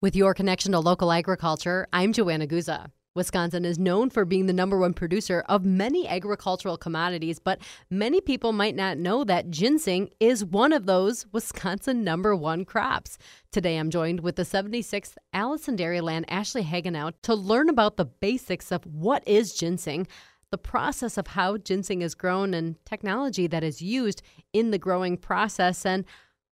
With your connection to local agriculture, I'm Joanna Guza. Wisconsin is known for being the #1 producer of many agricultural commodities, but many people might not know that ginseng is one of those Wisconsin #1 crops. Today, I'm joined with the 76th Alice in Dairyland Ashley Hagenow to learn about the basics of what is ginseng, the process of how ginseng is grown, and technology that is used in the growing process, and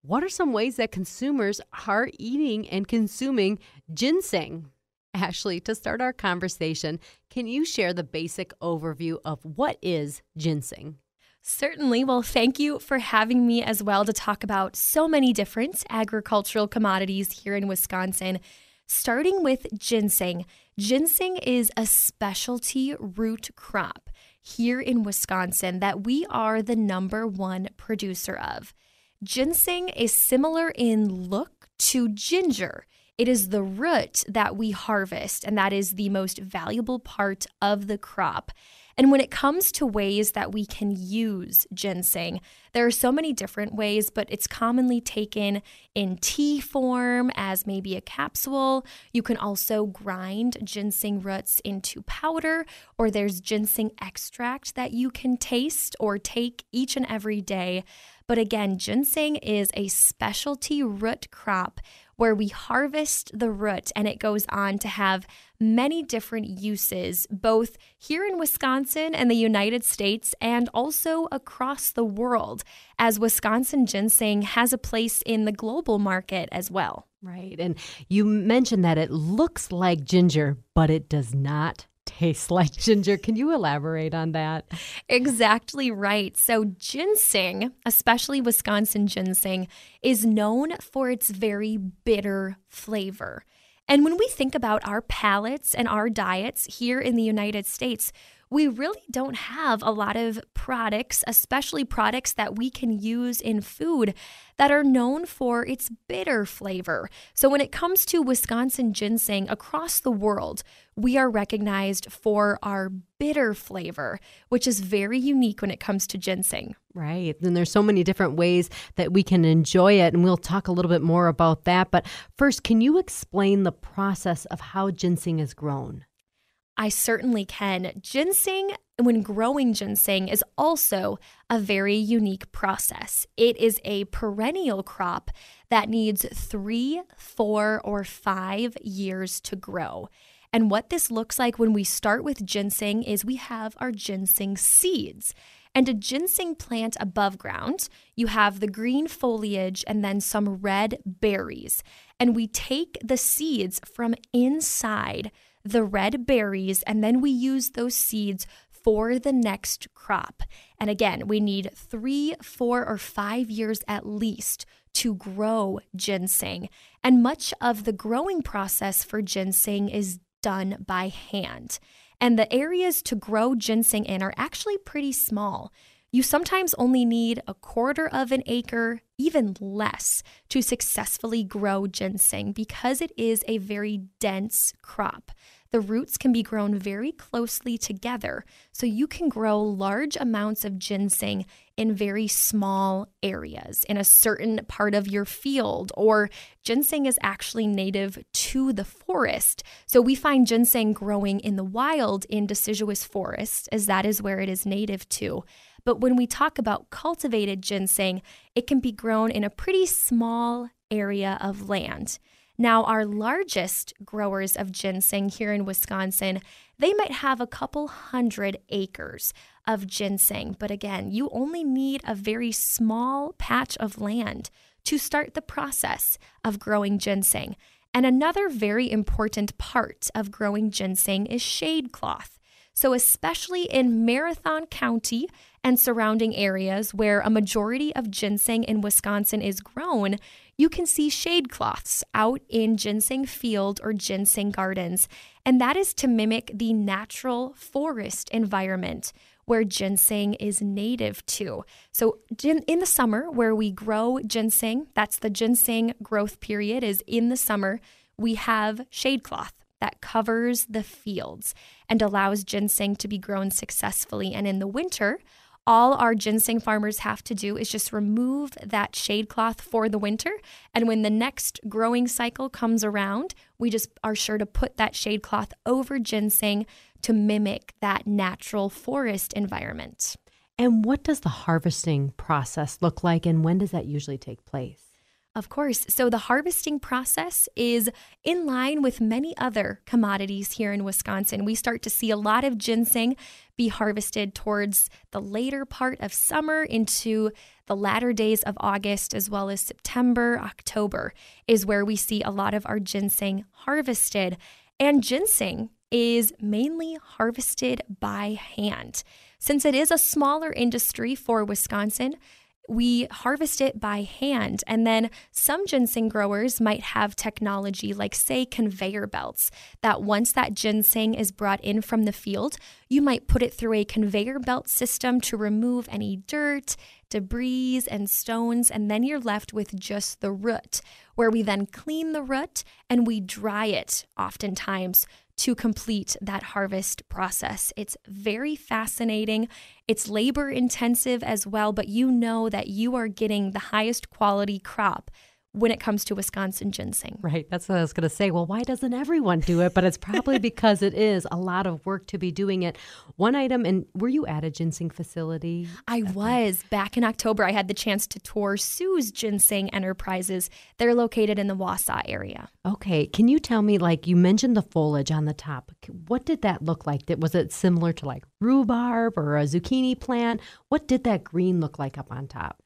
what are some ways that consumers are eating and consuming ginseng? Ashley, to start our conversation, can you share the basic overview of what is ginseng? Certainly. Well, thank you for having me as well to talk about so many different agricultural commodities here in Wisconsin. Starting with ginseng. Ginseng is a specialty root crop here in Wisconsin that we are the #1 producer of. Ginseng is similar in look to ginger. It is the root that we harvest, and that is the most valuable part of the crop. And when it comes to ways that we can use ginseng, there are so many different ways, but it's commonly taken in tea form as maybe a capsule. You can also grind ginseng roots into powder, or there's ginseng extract that you can taste or take each and every day. But again, ginseng is a specialty root crop where we harvest the root, and it goes on to have many different uses, both here in Wisconsin and the United States and also across the world, as Wisconsin ginseng has a place in the global market as well. Right. And you mentioned that it looks like ginger, but it does not taste like ginger. Can you elaborate on that? Exactly right. So ginseng, especially Wisconsin ginseng, is known for its very bitter flavor. And when we think about our palates and our diets here in the United States, we really don't have a lot of products, especially products that we can use in food that are known for its bitter flavor. So when it comes to Wisconsin ginseng across the world, we are recognized for our bitter flavor, which is very unique when it comes to ginseng. Right. And there's so many different ways that we can enjoy it, and we'll talk a little bit more about that. But first, can you explain the process of how ginseng is grown? I certainly can. Ginseng, when growing ginseng, is also a very unique process. It is a perennial crop that needs 3, 4, or 5 years to grow. And what this looks like when we start with ginseng is we have our ginseng seeds. And a ginseng plant above ground, you have the green foliage and then some red berries. And we take the seeds from inside the red berries, and then we use those seeds for the next crop. And again, we need 3, 4, or 5 years at least to grow ginseng. And much of the growing process for ginseng is done by hand. And the areas to grow ginseng in are actually pretty small. You sometimes only need 1/4 of an acre, even less, to successfully grow ginseng because it is a very dense crop. The roots can be grown very closely together, so you can grow large amounts of ginseng in very small areas, in a certain part of your field, or ginseng is actually native to the forest. So we find ginseng growing in the wild in deciduous forests, as that is where it is native to. But when we talk about cultivated ginseng, it can be grown in a pretty small area of land. Now, our largest growers of ginseng here in Wisconsin, they might have a couple hundred acres of ginseng. But again, you only need a very small patch of land to start the process of growing ginseng. And another very important part of growing ginseng is shade cloth. So especially in Marathon County and surrounding areas where a majority of ginseng in Wisconsin is grown, you can see shade cloths out in ginseng field or ginseng gardens. And that is to mimic the natural forest environment where ginseng is native to. So in the summer where we grow ginseng, that's the ginseng growth period is in the summer, we have shade cloth that covers the fields and allows ginseng to be grown successfully. And in the winter, all our ginseng farmers have to do is just remove that shade cloth for the winter. And when the next growing cycle comes around, we just are sure to put that shade cloth over ginseng to mimic that natural forest environment. And what does the harvesting process look like, and when does that usually take place? Of course. So the harvesting process is in line with many other commodities here in Wisconsin. We start to see a lot of ginseng be harvested towards the later part of summer into the latter days of August, as well as September, October is where we see a lot of our ginseng harvested. And ginseng is mainly harvested by hand. Since it is a smaller industry for Wisconsin, we harvest it by hand, and then some ginseng growers might have technology like, say, conveyor belts, that once that ginseng is brought in from the field, you might put it through a conveyor belt system to remove any dirt, debris, and stones, and then you're left with just the root, where we then clean the root and we dry it oftentimes to complete that harvest process. It's very fascinating. It's labor intensive as well, but you know that you are getting the highest quality crop when it comes to Wisconsin ginseng. Right. That's what I was going to say. Well, why doesn't everyone do it? But it's probably because it is a lot of work to be doing it. One item, and were you at a ginseng facility? I was. Back in October, I had the chance to tour Sue's Ginseng Enterprises. They're located in the Wausau area. Okay. Can you tell me, like, you mentioned the foliage on the top. What did that look like? Was it similar to, like, rhubarb or a zucchini plant? What did that green look like up on top?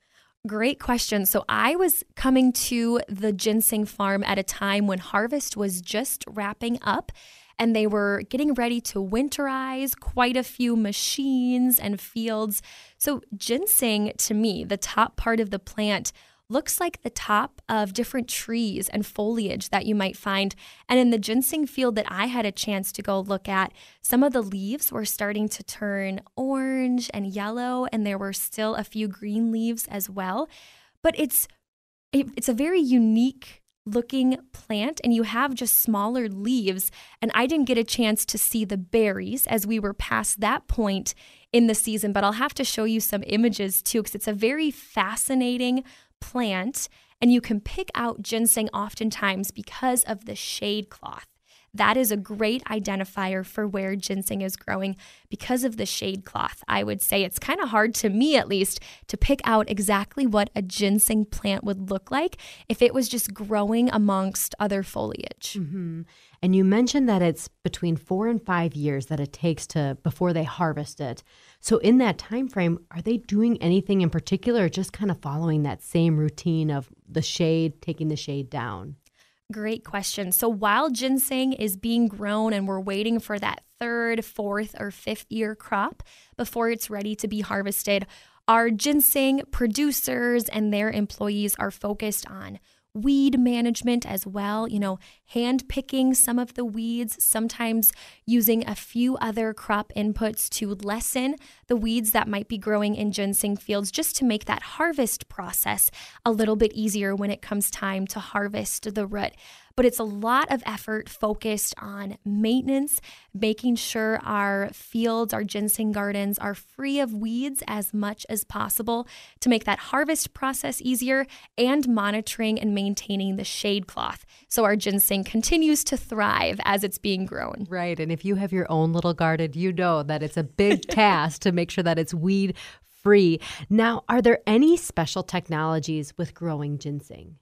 Great question. So I was coming to the ginseng farm at a time when harvest was just wrapping up, and they were getting ready to winterize quite a few machines and fields. So ginseng, to me, the top part of the plant looks like the top of different trees and foliage that you might find. And in the ginseng field that I had a chance to go look at, some of the leaves were starting to turn orange and yellow, and there were still a few green leaves as well. But it's a very unique looking plant, and you have just smaller leaves. And I didn't get a chance to see the berries as we were past that point in the season, but I'll have to show you some images too, because it's a very fascinating plant, and you can pick out ginseng oftentimes because of the shade cloth. That is a great identifier for where ginseng is growing because of the shade cloth. I would say it's kind of hard, to me at least, to pick out exactly what a ginseng plant would look like if it was just growing amongst other foliage. Mm-hmm. And you mentioned that it's between 4 and 5 years that it takes to before they harvest it. So in that time frame, are they doing anything in particular, or just kind of following that same routine of the shade, taking the shade down? Great question. So while ginseng is being grown and we're waiting for that third, fourth, or fifth year crop before it's ready to be harvested, our ginseng producers and their employees are focused on weed management as well, hand picking some of the weeds, sometimes using a few other crop inputs to lessen the weeds that might be growing in ginseng fields, just to make that harvest process a little bit easier when it comes time to harvest the root. But it's a lot of effort focused on maintenance, making sure our fields, our ginseng gardens are free of weeds as much as possible to make that harvest process easier, and monitoring and maintaining the shade cloth so our ginseng continues to thrive as it's being grown. Right. And if you have your own little garden, you know that it's a big task to make sure that it's weed free. Now, are there any special technologies with growing ginseng?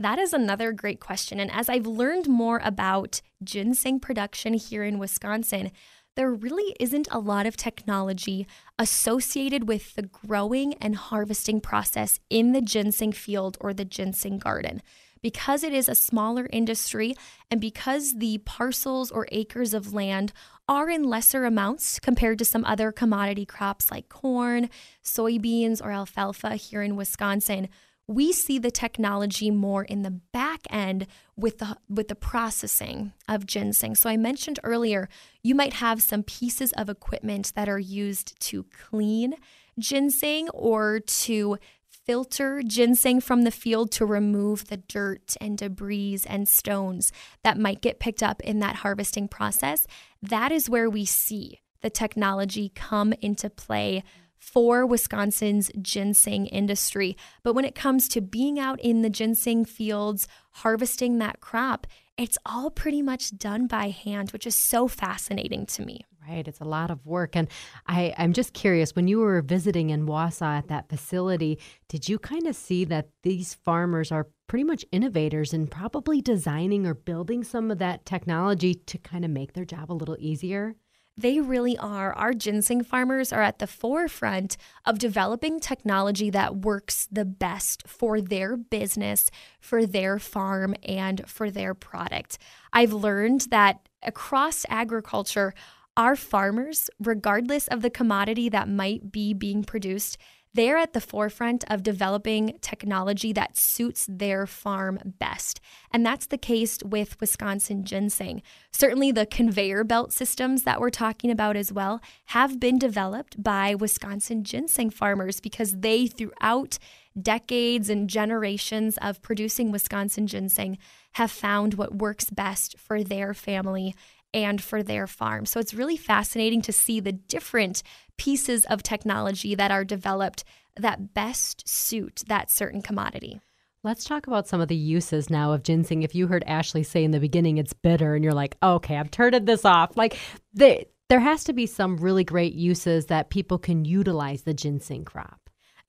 That is another great question. And as I've learned more about ginseng production here in Wisconsin, there really isn't a lot of technology associated with the growing and harvesting process in the ginseng field or the ginseng garden. Because it is a smaller industry, and because the parcels or acres of land are in lesser amounts compared to some other commodity crops like corn, soybeans, or alfalfa here in Wisconsin, we see the technology more in the back end with the processing of ginseng. So I mentioned earlier, you might have some pieces of equipment that are used to clean ginseng or to filter ginseng from the field to remove the dirt and debris and stones that might get picked up in that harvesting process. That is where we see the technology come into play for Wisconsin's ginseng industry. But when it comes to being out in the ginseng fields, harvesting that crop, it's all pretty much done by hand, which is so fascinating to me. Right. It's a lot of work. And I'm just curious, when you were visiting in Wausau at that facility, did you kind of see that these farmers are pretty much innovators and probably designing or building some of that technology to kind of make their job a little easier? They really are. Our ginseng farmers are at the forefront of developing technology that works the best for their business, for their farm, and for their product. I've learned that across agriculture, our farmers, regardless of the commodity that might be being produced, they're at the forefront of developing technology that suits their farm best. And that's the case with Wisconsin ginseng. Certainly the conveyor belt systems that we're talking about as well have been developed by Wisconsin ginseng farmers, because they, throughout decades and generations of producing Wisconsin ginseng, have found what works best for their family and for their farm. So it's really fascinating to see the different pieces of technology that are developed that best suit that certain commodity. Let's talk about some of the uses now of ginseng. If you heard Ashley say in the beginning it's bitter and you're like, okay, I've turned this off. Like, there has to be some really great uses that people can utilize the ginseng crop.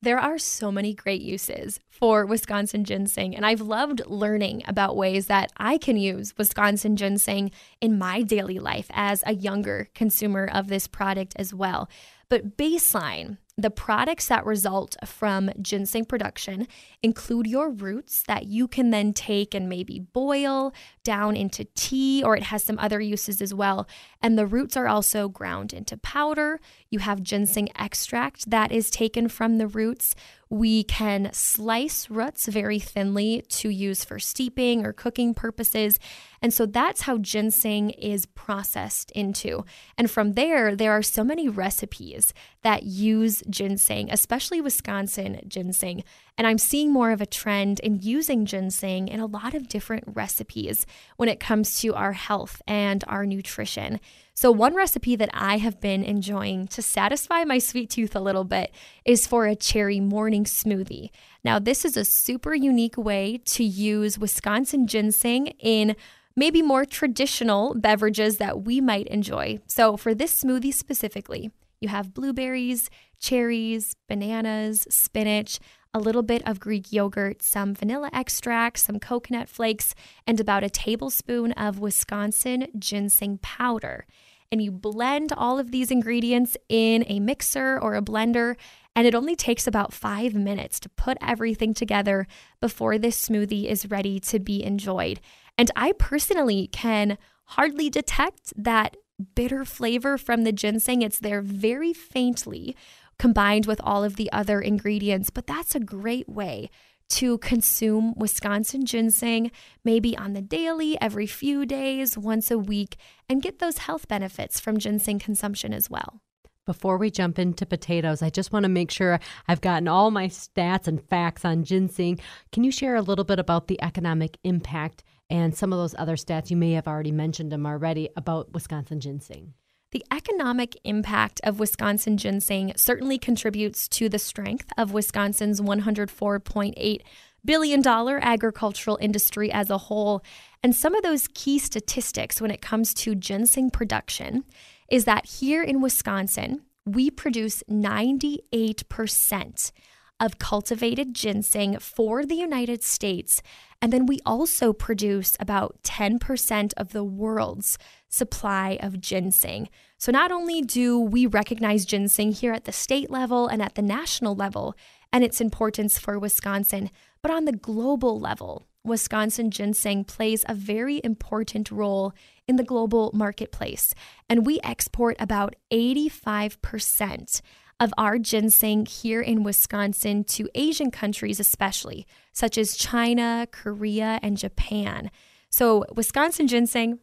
There are so many great uses for Wisconsin ginseng, and I've loved learning about ways that I can use Wisconsin ginseng in my daily life as a younger consumer of this product as well. But baseline, the products that result from ginseng production include your roots that you can then take and maybe boil down into tea, or it has some other uses as well. And the roots are also ground into powder. You have ginseng extract that is taken from the roots. We can slice roots very thinly to use for steeping or cooking purposes. And so that's how ginseng is processed into. And from there, there are so many recipes that use ginseng, especially Wisconsin ginseng. And I'm seeing more of a trend in using ginseng in a lot of different recipes when it comes to our health and our nutrition. So one recipe that I have been enjoying to satisfy my sweet tooth a little bit is for a cherry morning smoothie. Now, this is a super unique way to use Wisconsin ginseng in maybe more traditional beverages that we might enjoy. So for this smoothie specifically, you have blueberries, cherries, bananas, spinach, a little bit of Greek yogurt, some vanilla extract, some coconut flakes, and about a tablespoon of Wisconsin ginseng powder. And you blend all of these ingredients in a mixer or a blender, and it only takes about 5 minutes to put everything together before this smoothie is ready to be enjoyed. And I personally can hardly detect that bitter flavor from the ginseng. It's there very faintly, combined with all of the other ingredients. But that's a great way to consume Wisconsin ginseng, maybe on the daily, every few days, once a week, and get those health benefits from ginseng consumption as well. Before we jump into potatoes, I just want to make sure I've gotten all my stats and facts on ginseng. Can you share a little bit about the economic impact and some of those other stats? You may have already mentioned them already about Wisconsin ginseng. The economic impact of Wisconsin ginseng certainly contributes to the strength of Wisconsin's $104.8 billion agricultural industry as a whole. And some of those key statistics when it comes to ginseng production is that here in Wisconsin, we produce 98% of cultivated ginseng for the United States. And then we also produce about 10% of the world's supply of ginseng. So not only do we recognize ginseng here at the state level and at the national level and its importance for Wisconsin, but on the global level, Wisconsin ginseng plays a very important role in the global marketplace. And we export about 85% of our ginseng here in Wisconsin to Asian countries, especially, such as China, Korea, and Japan. So Wisconsin ginseng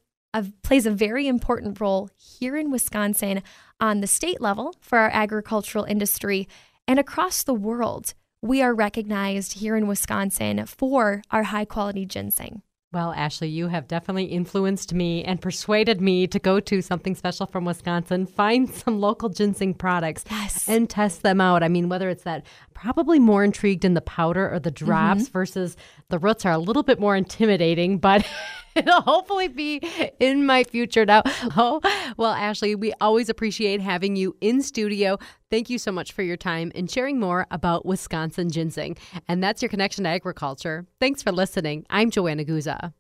plays a very important role here in Wisconsin on the state level for our agricultural industry, and across the world, we are recognized here in Wisconsin for our high-quality ginseng. Well, Ashley, you have definitely influenced me and persuaded me to go to Something Special from Wisconsin, find some local ginseng products, yes, and test them out. I mean, whether it's that, probably more intrigued in the powder or the drops, mm-hmm, versus the roots are a little bit more intimidating, but it'll hopefully be in my future now. Oh, well, Ashley, we always appreciate having you in studio. Thank you so much for your time and sharing more about Wisconsin ginseng. And that's your connection to agriculture. Thanks for listening. I'm Joanna Guza.